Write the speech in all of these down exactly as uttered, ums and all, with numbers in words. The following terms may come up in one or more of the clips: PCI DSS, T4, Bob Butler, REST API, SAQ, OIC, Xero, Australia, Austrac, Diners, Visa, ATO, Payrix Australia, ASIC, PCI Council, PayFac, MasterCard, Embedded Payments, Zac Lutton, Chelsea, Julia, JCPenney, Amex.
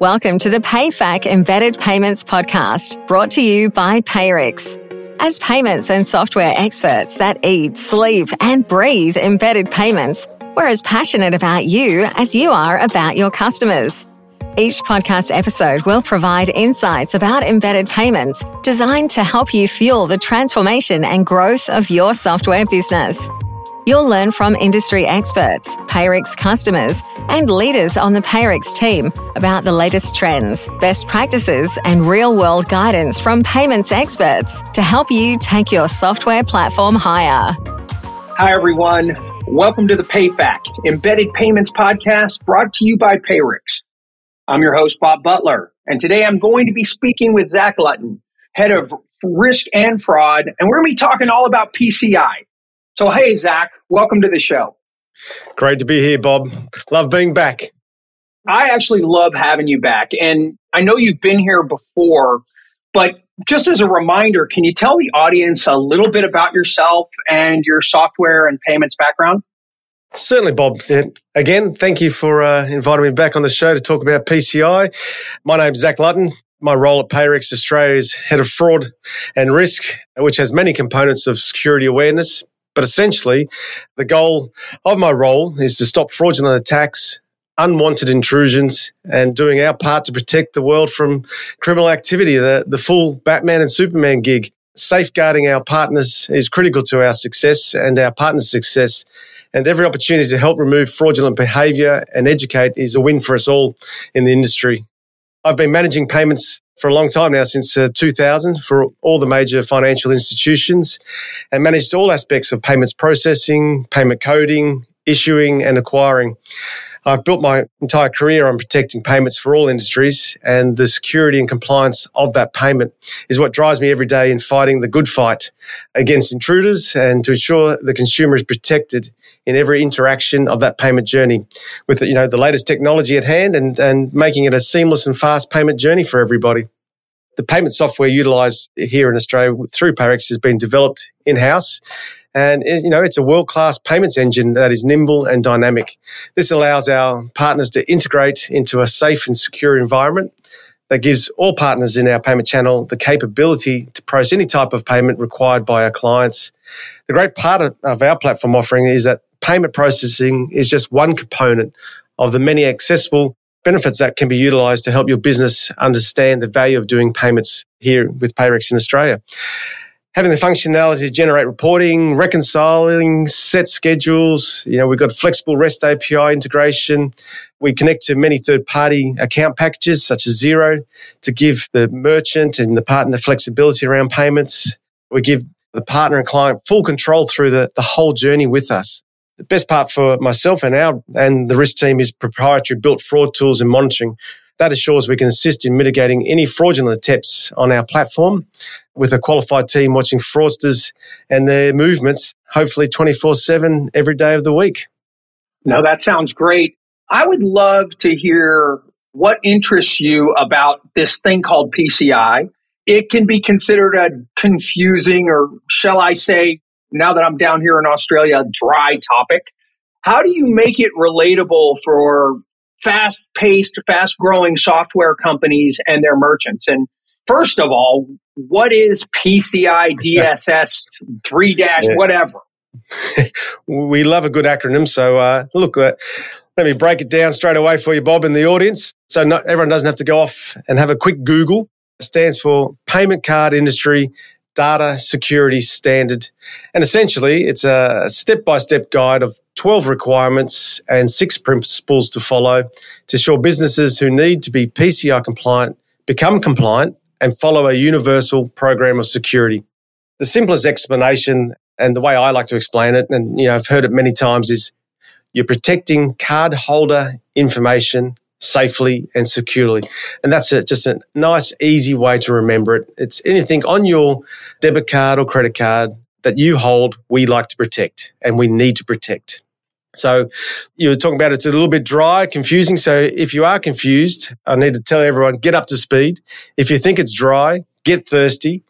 Welcome to the PayFac Embedded Payments Podcast, brought to you by Payrix. As payments and software experts that eat, sleep, and breathe embedded payments, we're as passionate about you as you are about your customers. Each podcast episode will provide insights about embedded payments designed to help you fuel the transformation and growth of your software business. You'll learn from industry experts, Payrix customers, and leaders on the Payrix team about the latest trends, best practices, and real-world guidance from payments experts to help you take your software platform higher. Hi, everyone. Welcome to the PayFac Embedded Payments Podcast, brought to you by Payrix. I'm your host, Bob Butler, and today I'm going to be speaking with Zac Lutton, head of risk and fraud, and we're going to be talking all about P C I. So, hey, Zac, welcome to the show. Great to be here, Bob. Love being back. I actually love having you back. And I know you've been here before, but just as a reminder, can you tell the audience a little bit about yourself and your software and payments background? Certainly, Bob. Again, thank you for uh, inviting me back on the show to talk about P C I. My name's Zac Lutton. My role at Payrix Australia is head of fraud and risk, which has many components of security awareness. But essentially, the goal of my role is to stop fraudulent attacks, unwanted intrusions, and doing our part to protect the world from criminal activity, the, the full Batman and Superman gig. Safeguarding our partners is critical to our success and our partners' success, and every opportunity to help remove fraudulent behaviour and educate is a win for us all in the industry. I've been managing payments for a long time now, since uh, two thousand, for all the major financial institutions, and managed all aspects of payments processing, payment coding, issuing and acquiring. I've built my entire career on protecting payments for all industries, and the security and compliance of that payment is what drives me every day in fighting the good fight against intruders and to ensure the consumer is protected in every interaction of that payment journey with, you know, the latest technology at hand and, and making it a seamless and fast payment journey for everybody. The payment software utilised here in Australia through Payrix has been developed in-house, and you know it's a world-class payments engine that is nimble and dynamic. This allows our partners to integrate into a safe and secure environment that gives all partners in our payment channel the capability to process any type of payment required by our clients. The great part of our platform offering is that payment processing is just one component of the many accessible benefits that can be utilised to help your business understand the value of doing payments here with Payrix in Australia. Having the functionality to generate reporting, reconciling, set schedules, you know, we've got flexible REST A P I integration. We connect to many third-party account packages such as Xero to give the merchant and the partner flexibility around payments. We give the partner and client full control through the, the whole journey with us. The best part for myself and our and the risk team is proprietary built fraud tools and monitoring. That assures we can assist in mitigating any fraudulent attempts on our platform with a qualified team watching fraudsters and their movements, hopefully twenty-four seven every day of the week. No, that sounds great. I would love to hear what interests you about this thing called P C I. It can be considered a confusing or, shall I say, now that I'm down here in Australia, a dry topic. How do you make it relatable for fast-paced, fast-growing software companies and their merchants? And first of all, what is P C I D S S three dash whatever? We love a good acronym. So uh, look, uh, let me break it down straight away for you, Bob, and the audience. So not everyone doesn't have to go off and have a quick Google. It stands for Payment Card Industry Data Security Standard. And essentially, it's a step-by-step guide of twelve requirements and six principles to follow to ensure businesses who need to be P C I compliant become compliant and follow a universal program of security. The simplest explanation, and the way I like to explain it, and you know I've heard it many times, is you're protecting cardholder information safely and securely. And that's a, just a nice, easy way to remember it. It's anything on your debit card or credit card that you hold, we like to protect and we need to protect. So you were talking about it's a little bit dry, confusing. So if you are confused, I need to tell everyone, get up to speed. If you think it's dry, get thirsty.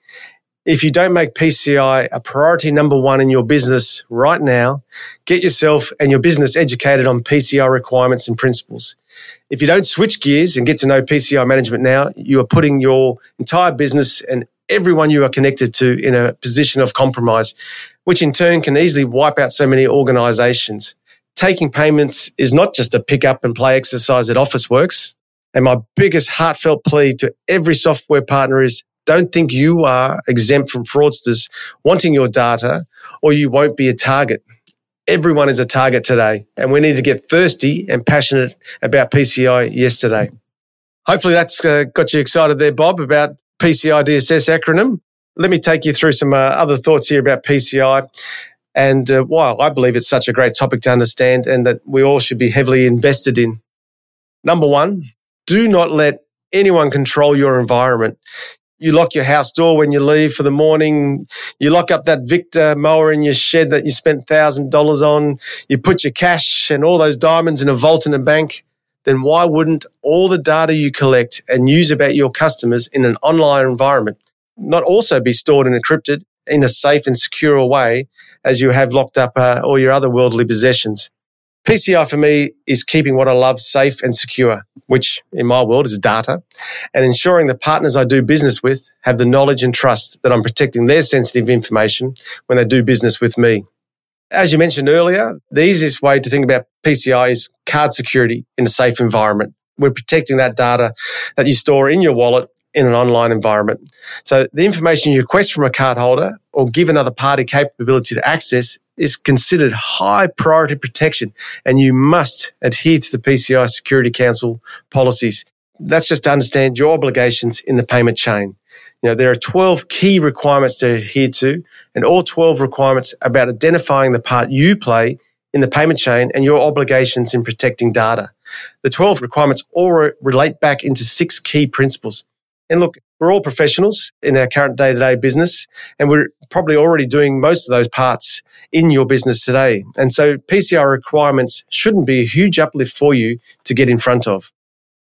If you don't make P C I a priority number one in your business right now, get yourself and your business educated on P C I requirements and principles. If you don't switch gears and get to know P C I management now, you are putting your entire business and everyone you are connected to in a position of compromise, which in turn can easily wipe out so many organizations. Taking payments is not just a pick up and play exercise at Officeworks. And my biggest heartfelt plea to every software partner is, don't think you are exempt from fraudsters wanting your data, or you won't be a target. Everyone is a target today, and we need to get thirsty and passionate about P C I yesterday. Hopefully that's uh, got you excited there, Bob, about P C I D S S acronym. Let me take you through some uh, other thoughts here about P C I and uh, why I believe it's such a great topic to understand and that we all should be heavily invested in. Number one, do not let anyone control your environment. You lock your house door when you leave for the morning. You lock up that Victor mower in your shed that you spent one thousand dollars on. You put your cash and all those diamonds in a vault in a bank. Then why wouldn't all the data you collect and use about your customers in an online environment not also be stored and encrypted in a safe and secure way as you have locked up uh, all your other worldly possessions? P C I for me is keeping what I love safe and secure, which in my world is data, and ensuring the partners I do business with have the knowledge and trust that I'm protecting their sensitive information when they do business with me. As you mentioned earlier, the easiest way to think about P C I is card security in a safe environment. We're protecting that data that you store in your wallet in an online environment. So the information you request from a cardholder or give another party capability to access is considered high priority protection, and you must adhere to the P C I Security Council policies. That's just to understand your obligations in the payment chain. You know, there are twelve key requirements to adhere to, and all twelve requirements are about identifying the part you play in the payment chain and your obligations in protecting data. The twelve requirements all re- relate back into six key principles. And look, we're all professionals in our current day-to-day business, and we're probably already doing most of those parts in your business today. And so P C I requirements shouldn't be a huge uplift for you to get in front of.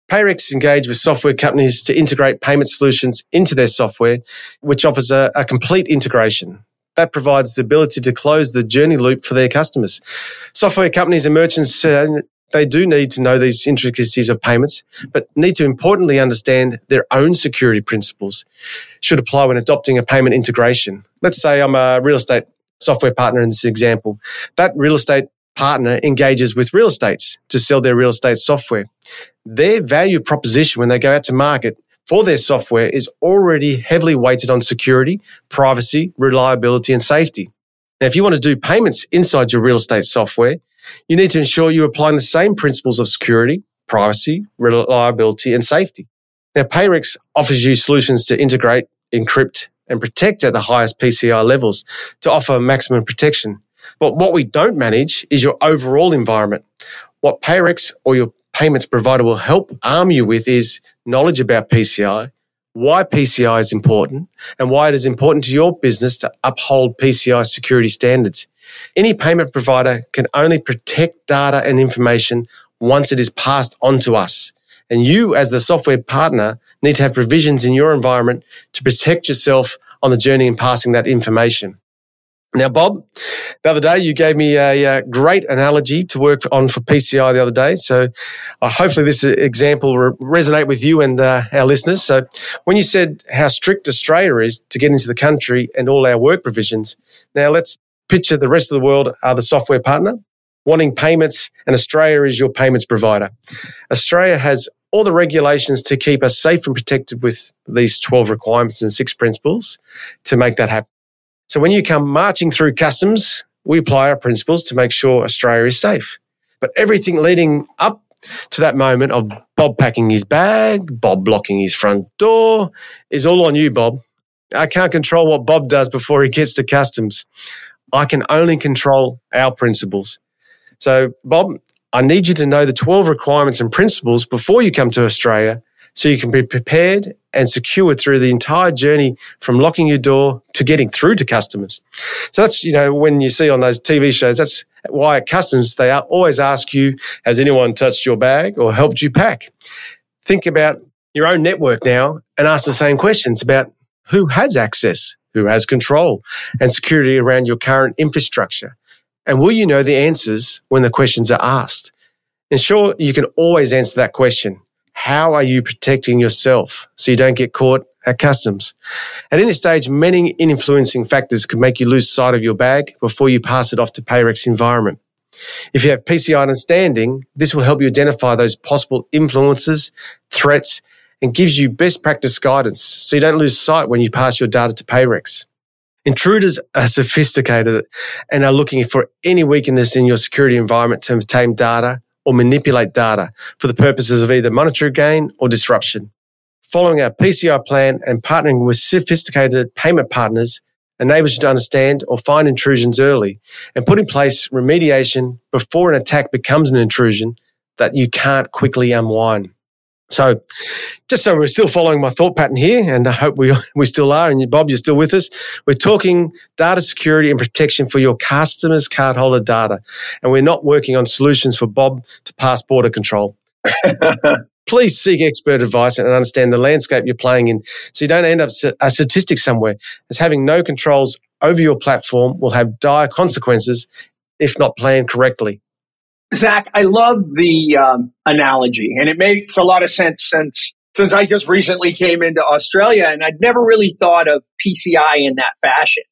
Payrix engage with software companies to integrate payment solutions into their software, which offers a, a complete integration. That provides the ability to close the journey loop for their customers. Software companies and merchants, uh, they do need to know these intricacies of payments, but need to importantly understand their own security principles should apply when adopting a payment integration. Let's say I'm a real estate software partner in this example. That real estate partner engages with real estates to sell their real estate software. Their value proposition when they go out to market for their software is already heavily weighted on security, privacy, reliability, and safety. Now, if you want to do payments inside your real estate software, you need to ensure you're applying the same principles of security, privacy, reliability, and safety. Now, Payrix offers you solutions to integrate, encrypt, and protect at the highest P C I levels to offer maximum protection. But what we don't manage is your overall environment. What Payrix or your payments provider will help arm you with is knowledge about P C I, why P C I is important, and why it is important to your business to uphold P C I security standards. Any payment provider can only protect data and information once it is passed on to us. And you, as the software partner, need to have provisions in your environment to protect yourself on the journey in passing that information. Now, Bob, the other day you gave me a, a great analogy to work on for P C I the other day. So uh, hopefully this example will resonate with you and uh, our listeners. So when you said how strict Australia is to get into the country and all our work provisions, now let's picture the rest of the world are the software partner wanting payments, and Australia is your payments provider. Australia has all the regulations to keep us safe and protected with these twelve requirements and six principles to make that happen. So when you come marching through customs, we apply our principles to make sure Australia is safe. But everything leading up to that moment of Bob packing his bag, Bob blocking his front door, is all on you, Bob. I can't control what Bob does before he gets to customs. I can only control our principles. So, Bob, I need you to know the twelve requirements and principles before you come to Australia so you can be prepared and secure through the entire journey from locking your door to getting through to customers. So that's, you know, when you see on those T V shows, that's why at customs they always ask you, has anyone touched your bag or helped you pack? Think about your own network now and ask the same questions about who has access, who has control, and security around your current infrastructure. And will you know the answers when the questions are asked? Ensure you can always answer that question. How are you protecting yourself so you don't get caught at customs? At any stage, many influencing factors could make you lose sight of your bag before you pass it off to Payrix environment. If you have P C I understanding, this will help you identify those possible influences, threats, and gives you best practice guidance so you don't lose sight when you pass your data to Payrix. Intruders are sophisticated and are looking for any weakness in your security environment to obtain data or manipulate data for the purposes of either monetary gain or disruption. Following our P C I plan and partnering with sophisticated payment partners enables you to understand or find intrusions early and put in place remediation before an attack becomes an intrusion that you can't quickly unwind. So just so we're still following my thought pattern here, and I hope we we still are, and Bob, you're still with us, we're talking data security and protection for your customers' cardholder data, and we're not working on solutions for Bob to pass border control. Please seek expert advice and understand the landscape you're playing in so you don't end up a statistic somewhere, as having no controls over your platform will have dire consequences if not planned correctly. Zac, I love the um, analogy, and it makes a lot of sense since since I just recently came into Australia, and I'd never really thought of P C I in that fashion.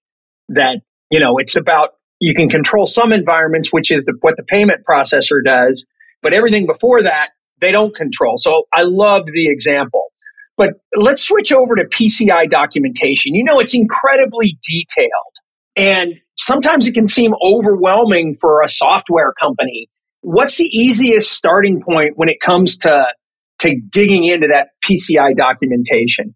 That, you know, it's about you can control some environments, which is the, what the payment processor does, but everything before that they don't control. So I loved the example. But let's switch over to P C I documentation. You know, it's incredibly detailed, and sometimes it can seem overwhelming for a software company. What's the easiest starting point when it comes to, to digging into that P C I documentation?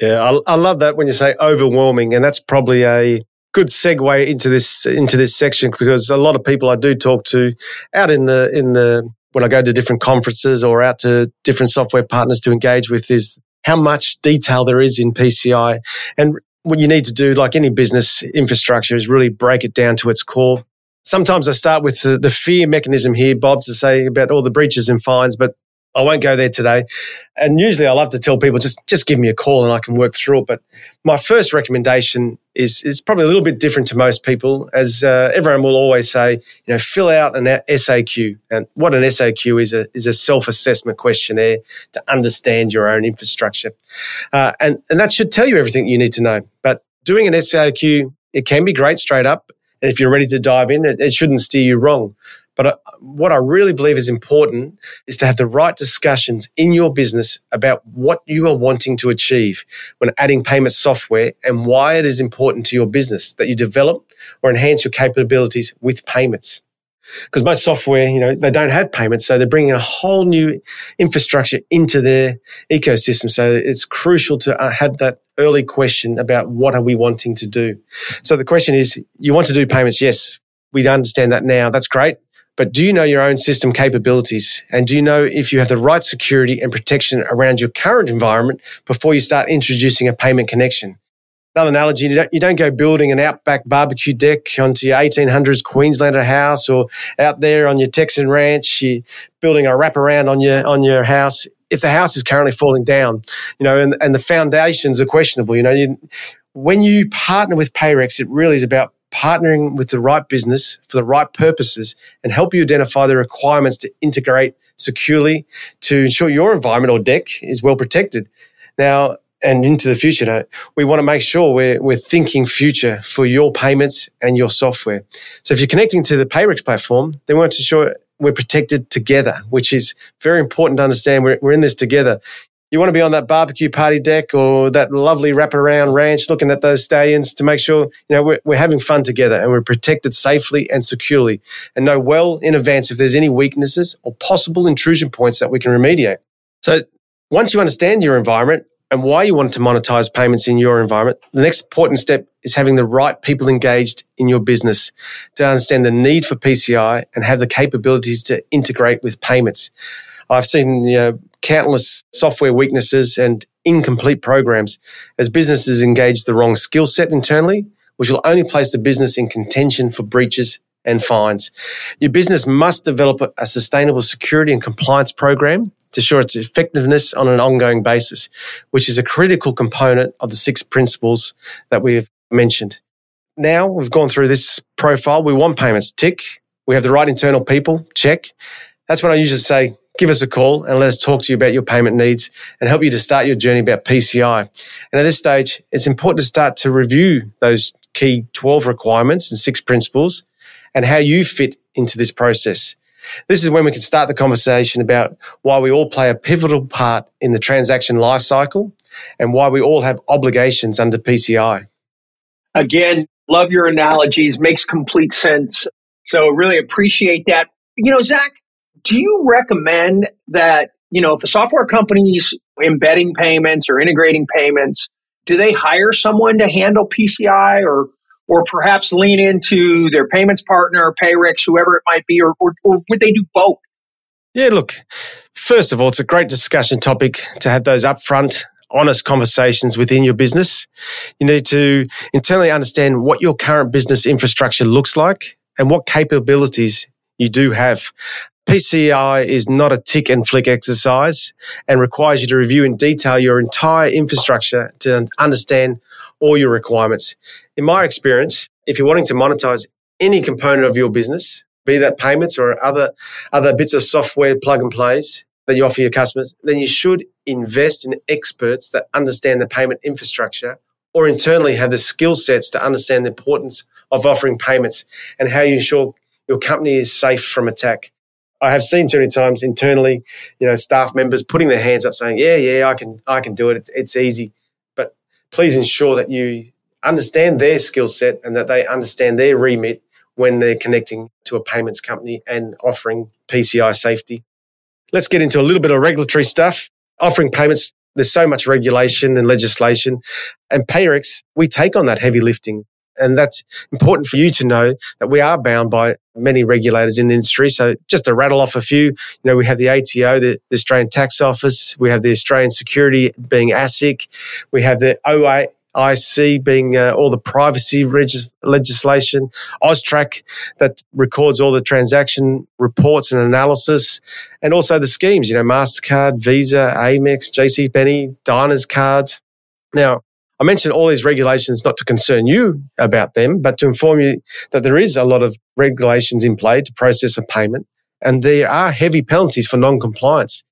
Yeah, I, I love that when you say overwhelming, and that's probably a good segue into this into this section, because a lot of people I do talk to out in the in the when I go to different conferences or out to different software partners to engage with is how much detail there is in P C I. And what you need to do, like any business infrastructure, is really break it down to its core. Sometimes I start with the, the fear mechanism here, Bob, to say about all the breaches and fines, but I won't go there today. And usually I love to tell people, just, just give me a call and I can work through it. But my first recommendation is, is probably a little bit different to most people, as uh, everyone will always say, you know, fill out an S A Q. And what an S A Q is a, is a self-assessment questionnaire to understand your own infrastructure. Uh, and, and that should tell you everything you need to know. But doing an S A Q, it can be great straight up. And if you're ready to dive in, it, it shouldn't steer you wrong. But I, what I really believe is important is to have the right discussions in your business about what you are wanting to achieve when adding payment software and why it is important to your business that you develop or enhance your capabilities with payments. Because most software, you know, they don't have payments, so they're bringing a whole new infrastructure into their ecosystem. So it's crucial to have that early question about what are we wanting to do. So the question is, you want to do payments? Yes, we understand that now. That's great. But do you know your own system capabilities? And do you know if you have the right security and protection around your current environment before you start introducing a payment connection? Another analogy, you don't, you don't go building an outback barbecue deck onto your eighteen hundreds Queenslander house, or out there on your Texan ranch, you're building a wraparound on your on your house if the house is currently falling down, you know, and, and the foundations are questionable. You know, you, when you partner with Payrix, it really is about partnering with the right business for the right purposes and help you identify the requirements to integrate securely to ensure your environment or deck is well protected. Now, and into the future, no, we want to make sure we're, we're thinking future for your payments and your software. So if you're connecting to the Payrix platform, then we want to ensure we're protected together, which is very important to understand. We're, we're in this together. You want to be on that barbecue party deck or that lovely wraparound ranch looking at those stallions to make sure, you know, we're, we're having fun together and we're protected safely and securely, and know well in advance if there's any weaknesses or possible intrusion points that we can remediate. So once you understand your environment and why you want to monetize payments in your environment, the next important step is having the right people engaged in your business to understand the need for P C I and have the capabilities to integrate with payments. I've seen, you know, countless software weaknesses and incomplete programs as businesses engage the wrong skill set internally, which will only place the business in contention for breaches and fines. Your business must develop a sustainable security and compliance program to ensure its effectiveness on an ongoing basis, which is a critical component of the six principles that we've mentioned. Now we've gone through this profile. We want payments, tick. We have the right internal people, check. That's when I usually say, give us a call and let us talk to you about your payment needs and help you to start your journey about P C I. And at this stage, it's important to start to review those key twelve requirements and six principles and how you fit into this process. This is when we can start the conversation about why we all play a pivotal part in the transaction lifecycle and why we all have obligations under P C I. Again, love your analogies, makes complete sense. So really appreciate that. You know, Zac, do you recommend that, you know, if a software company's embedding payments or integrating payments, do they hire someone to handle P C I or or perhaps lean into their payments partner, Payrix, whoever it might be, or, or, or would they do both? Yeah, look, first of all, it's a great discussion topic to have those upfront, honest conversations within your business. You need to internally understand what your current business infrastructure looks like and what capabilities you do have. P C I is not a tick and flick exercise and requires you to review in detail your entire infrastructure to understand all your requirements. In my experience, if you're wanting to monetize any component of your business, be that payments or other, other bits of software plug and plays that you offer your customers, then you should invest in experts that understand the payment infrastructure or internally have the skill sets to understand the importance of offering payments and how you ensure your company is safe from attack. I have seen too many times internally, you know, staff members putting their hands up saying, yeah, yeah, I can I can do it. It's, it's easy. But please ensure that you understand their skill set and that they understand their remit when they're connecting to a payments company and offering P C I safety. Let's get into a little bit of regulatory stuff. Offering payments, there's so much regulation and legislation. And Payrix, we take on that heavy lifting. And that's important for you to know that we are bound by many regulators in the industry. So just to rattle off a few, you know, we have the A T O, the, the Australian Tax Office. We have the Australian Security being A S I C. We have the O I C being uh, all the privacy regis- legislation. Austrac that records all the transaction reports and analysis. And also the schemes, you know, MasterCard, Visa, Amex, JCPenney, Diners cards. Now, I mentioned all these regulations not to concern you about them, but to inform you that there is a lot of regulations in play to process a payment, and there are heavy penalties for non-compliance.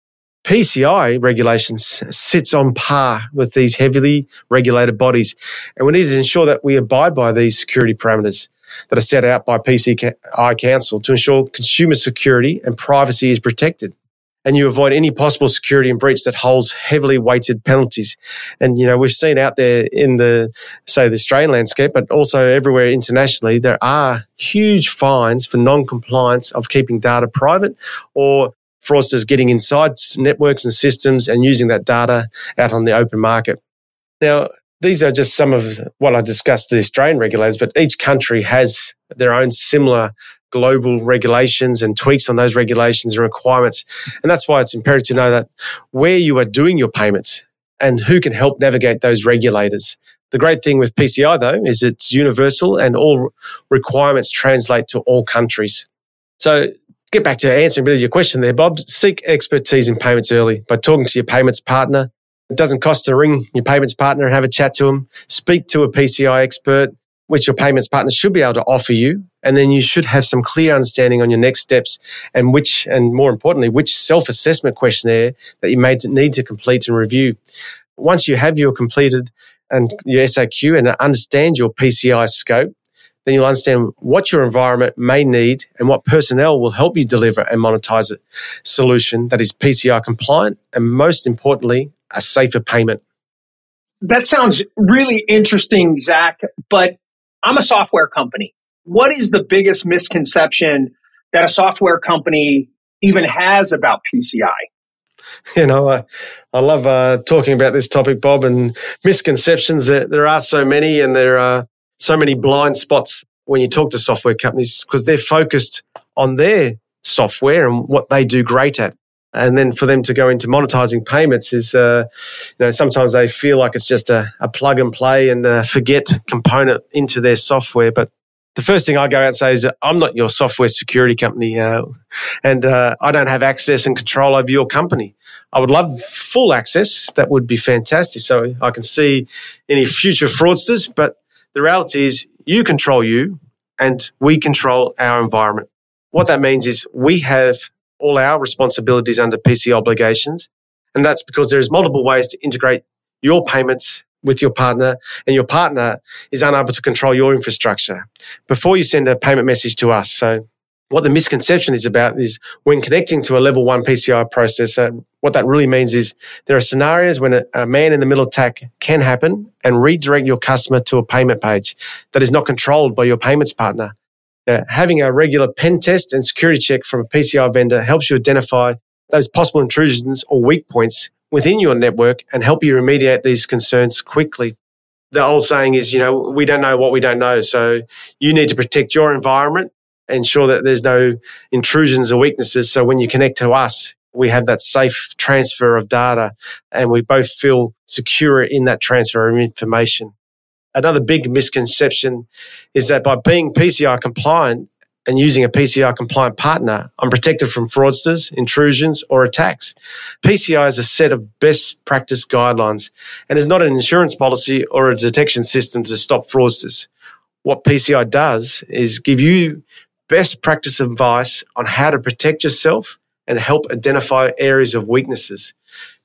P C I regulations sits on par with these heavily regulated bodies, and we need to ensure that we abide by these security parameters that are set out by P C I Council to ensure consumer security and privacy is protected. And you avoid any possible security and breach that holds heavily weighted penalties. And, you know, we've seen out there in the, say, the Australian landscape, but also everywhere internationally, there are huge fines for non-compliance of keeping data private or fraudsters getting inside networks and systems and using that data out on the open market. Now, these are just some of what I discussed, the Australian regulators, but each country has their own similar global regulations and tweaks on those regulations and requirements. And that's why it's imperative to know that where you are doing your payments and who can help navigate those regulators. The great thing with P C I, though, is it's universal and all requirements translate to all countries. So get back to answering a bit of your question there, Bob. Seek expertise in payments early by talking to your payments partner. It doesn't cost to ring your payments partner and have a chat to them. Speak to a P C I expert, which your payments partner should be able to offer you. And then you should have some clear understanding on your next steps and which, and more importantly, which self-assessment questionnaire that you may need to complete and review. Once you have your completed and your S A Q and understand your P C I scope, then you'll understand what your environment may need and what personnel will help you deliver and monetize a solution that is P C I compliant and, most importantly, a safer payment. That sounds really interesting, Zac, but I'm a software company. What is the biggest misconception that a software company even has about P C I? You know, I, I love uh, talking about this topic, Bob, and misconceptions. There, there are so many, and there are so many blind spots when you talk to software companies because they're focused on their software and what they do great at. And then for them to go into monetizing payments is, uh, you know, sometimes they feel like it's just a, a plug and play and a forget component into their software. But the first thing I go out and say is, I'm not your software security company, uh, and uh, I don't have access and control over your company. I would love full access. That would be fantastic. So I can see any future fraudsters, but The reality is you control you and we control our environment. What that means is we have all our responsibilities under P C I obligations, and that's because there is multiple ways to integrate your payments with your partner, and your partner is unable to control your infrastructure before you send a payment message to us. So what the misconception is about is when connecting to a level one P C I process, uh, what that really means is there are scenarios when a, a man in the middle attack can happen and redirect your customer to a payment page that is not controlled by your payments partner. Uh, having a regular pen test and security check from a P C I vendor helps you identify those possible intrusions or weak points within your network and help you remediate these concerns quickly. The old saying is, you know, we don't know what we don't know. So you need to protect your environment, ensure that there's no intrusions or weaknesses. So when you connect to us, we have that safe transfer of data and we both feel secure in that transfer of information. Another big misconception is that by being P C I compliant and using a P C I compliant partner, I'm protected from fraudsters, intrusions, or attacks. P C I is a set of best practice guidelines and is not an insurance policy or a detection system to stop fraudsters. What P C I does is give you best practice advice on how to protect yourself and help identify areas of weaknesses.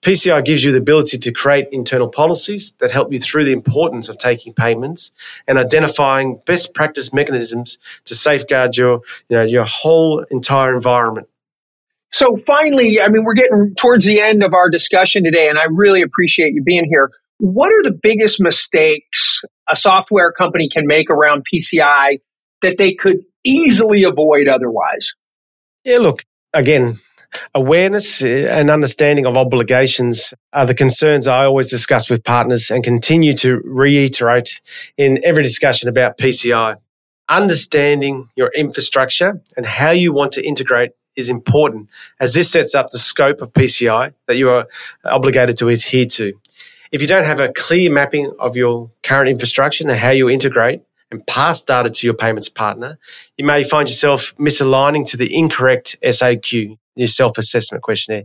P C I gives you the ability to create internal policies that help you through the importance of taking payments and identifying best practice mechanisms to safeguard your, you know, your whole entire environment. So finally, I mean, we're getting towards the end of our discussion today, and I really appreciate you being here. What are the biggest mistakes a software company can make around P C I that they could easily avoid otherwise? Yeah, look, again, awareness and understanding of obligations are the concerns I always discuss with partners and continue to reiterate in every discussion about P C I. Understanding your infrastructure and how you want to integrate is important, as this sets up the scope of P C I that you are obligated to adhere to. If you don't have a clear mapping of your current infrastructure and how you integrate and pass data to your payments partner, you may find yourself misaligning to the incorrect S A Q, your self-assessment questionnaire,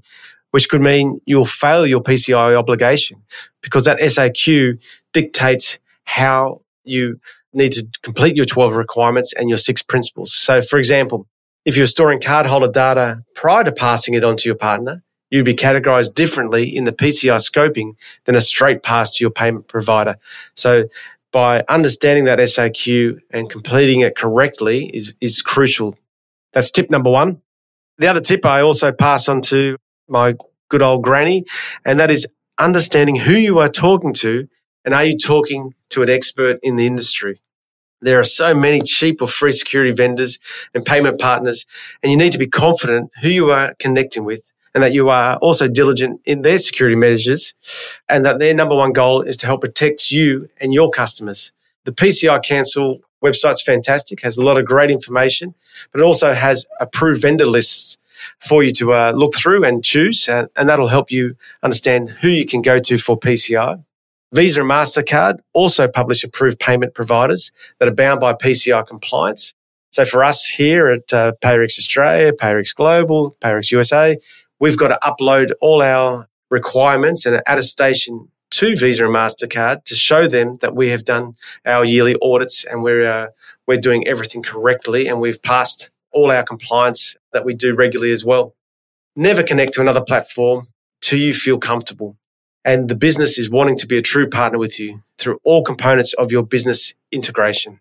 which could mean you'll fail your P C I obligation because that S A Q dictates how you need to complete your twelve requirements and your six principles. So, for example, if you're storing cardholder data prior to passing it on to your partner, you'd be categorized differently in the P C I scoping than a straight pass to your payment provider. So by understanding that S A Q and completing it correctly is, is crucial. That's tip number one. The other tip I also pass on to my good old granny, and that is understanding who you are talking to and are you talking to an expert in the industry. There are so many cheap or free security vendors and payment partners, and you need to be confident who you are connecting with and that you are also diligent in their security measures and that their number one goal is to help protect you and your customers. The P C I Council website's fantastic, has a lot of great information, but it also has approved vendor lists for you to uh, look through and choose, and, and that'll help you understand who you can go to for P C I. Visa and MasterCard also publish approved payment providers that are bound by P C I compliance. So for us here at uh, Payrix Australia, Payrix Global, Payrix U S A, we've got to upload all our requirements and attestation to Visa and MasterCard to show them that we have done our yearly audits and we're uh, we're doing everything correctly and we've passed all our compliance that we do regularly as well. Never connect to another platform till you feel comfortable and the business is wanting to be a true partner with you through all components of your business integration.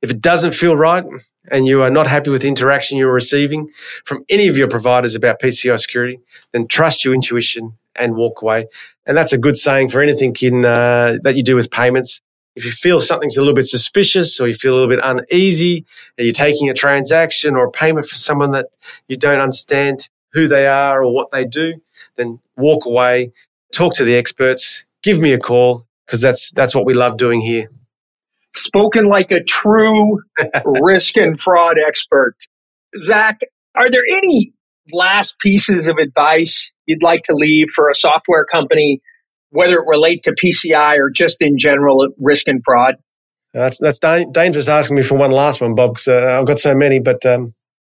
If it doesn't feel right and you are not happy with the interaction you're receiving from any of your providers about P C I security, then trust your intuition and walk away. And that's a good saying for anything in uh, that you do with payments. If you feel something's a little bit suspicious or you feel a little bit uneasy, are you taking a transaction or a payment for someone that you don't understand who they are or what they do, then walk away, talk to the experts, give me a call, because that's that's what we love doing here. Spoken like a true risk and fraud expert. Zac, are there any last pieces of advice you'd like to leave for a software company, whether it relate to P C I or just in general risk and fraud? That's that's dangerous asking me for one last one, Bob, because uh, I've got so many. But um,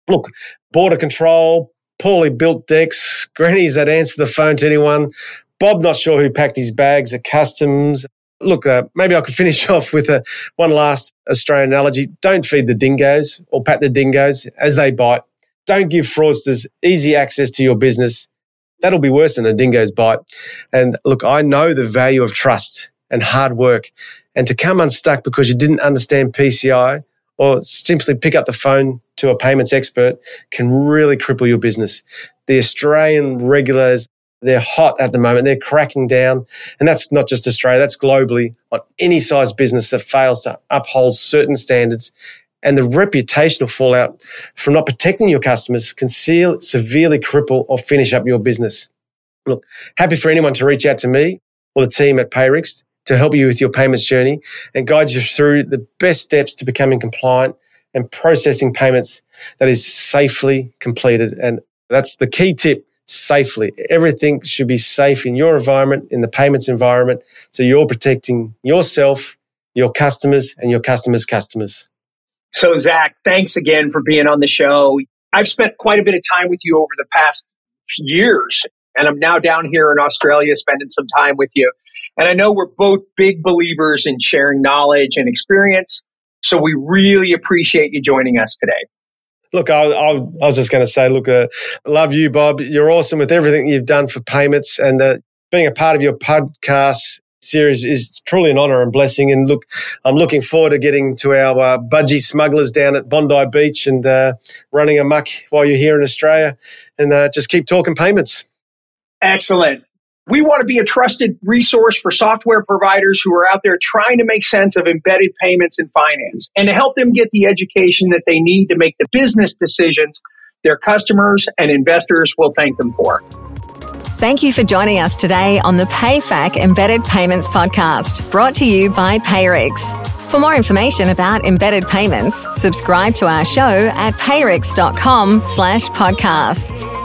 look, border control, poorly built decks, grannies that answer the phone to anyone, Bob not sure who packed his bags at customs, Look, uh, maybe I could finish off with a, one last Australian analogy. Don't feed the dingoes or pat the dingoes as they bite. Don't give fraudsters easy access to your business. That'll be worse than a dingo's bite. And look, I know the value of trust and hard work. And to come unstuck because you didn't understand P C I or simply pick up the phone to a payments expert can really cripple your business. The Australian regulators, they're hot at the moment. They're cracking down. And that's not just Australia. That's globally on any size business that fails to uphold certain standards. And the reputational fallout from not protecting your customers can severely cripple or finish up your business. Look, happy for anyone to reach out to me or the team at Payrix to help you with your payments journey and guide you through the best steps to becoming compliant and processing payments that is safely completed. And that's the key tip. Safely. Everything should be safe in your environment, in the payments environment, so you're protecting yourself, your customers, and your customers' customers. So, Zac, thanks again for being on the show. I've spent quite a bit of time with you over the past years, and I'm now down here in Australia spending some time with you. And I know we're both big believers in sharing knowledge and experience, so we really appreciate you joining us today. Look, I, I, I was just going to say, look, uh, I love you, Bob. You're awesome with everything you've done for payments, and uh, being a part of your podcast series is truly an honour and blessing. And look, I'm looking forward to getting to our uh, budgie smugglers down at Bondi Beach and uh, running amok while you're here in Australia, and uh, just keep talking payments. Excellent. We want to be a trusted resource for software providers who are out there trying to make sense of embedded payments and finance, and to help them get the education that they need to make the business decisions their customers and investors will thank them for. Thank you for joining us today on the PayFac Embedded Payments Podcast, brought to you by Payrix. For more information about embedded payments, subscribe to our show at payrix dot com slash podcasts.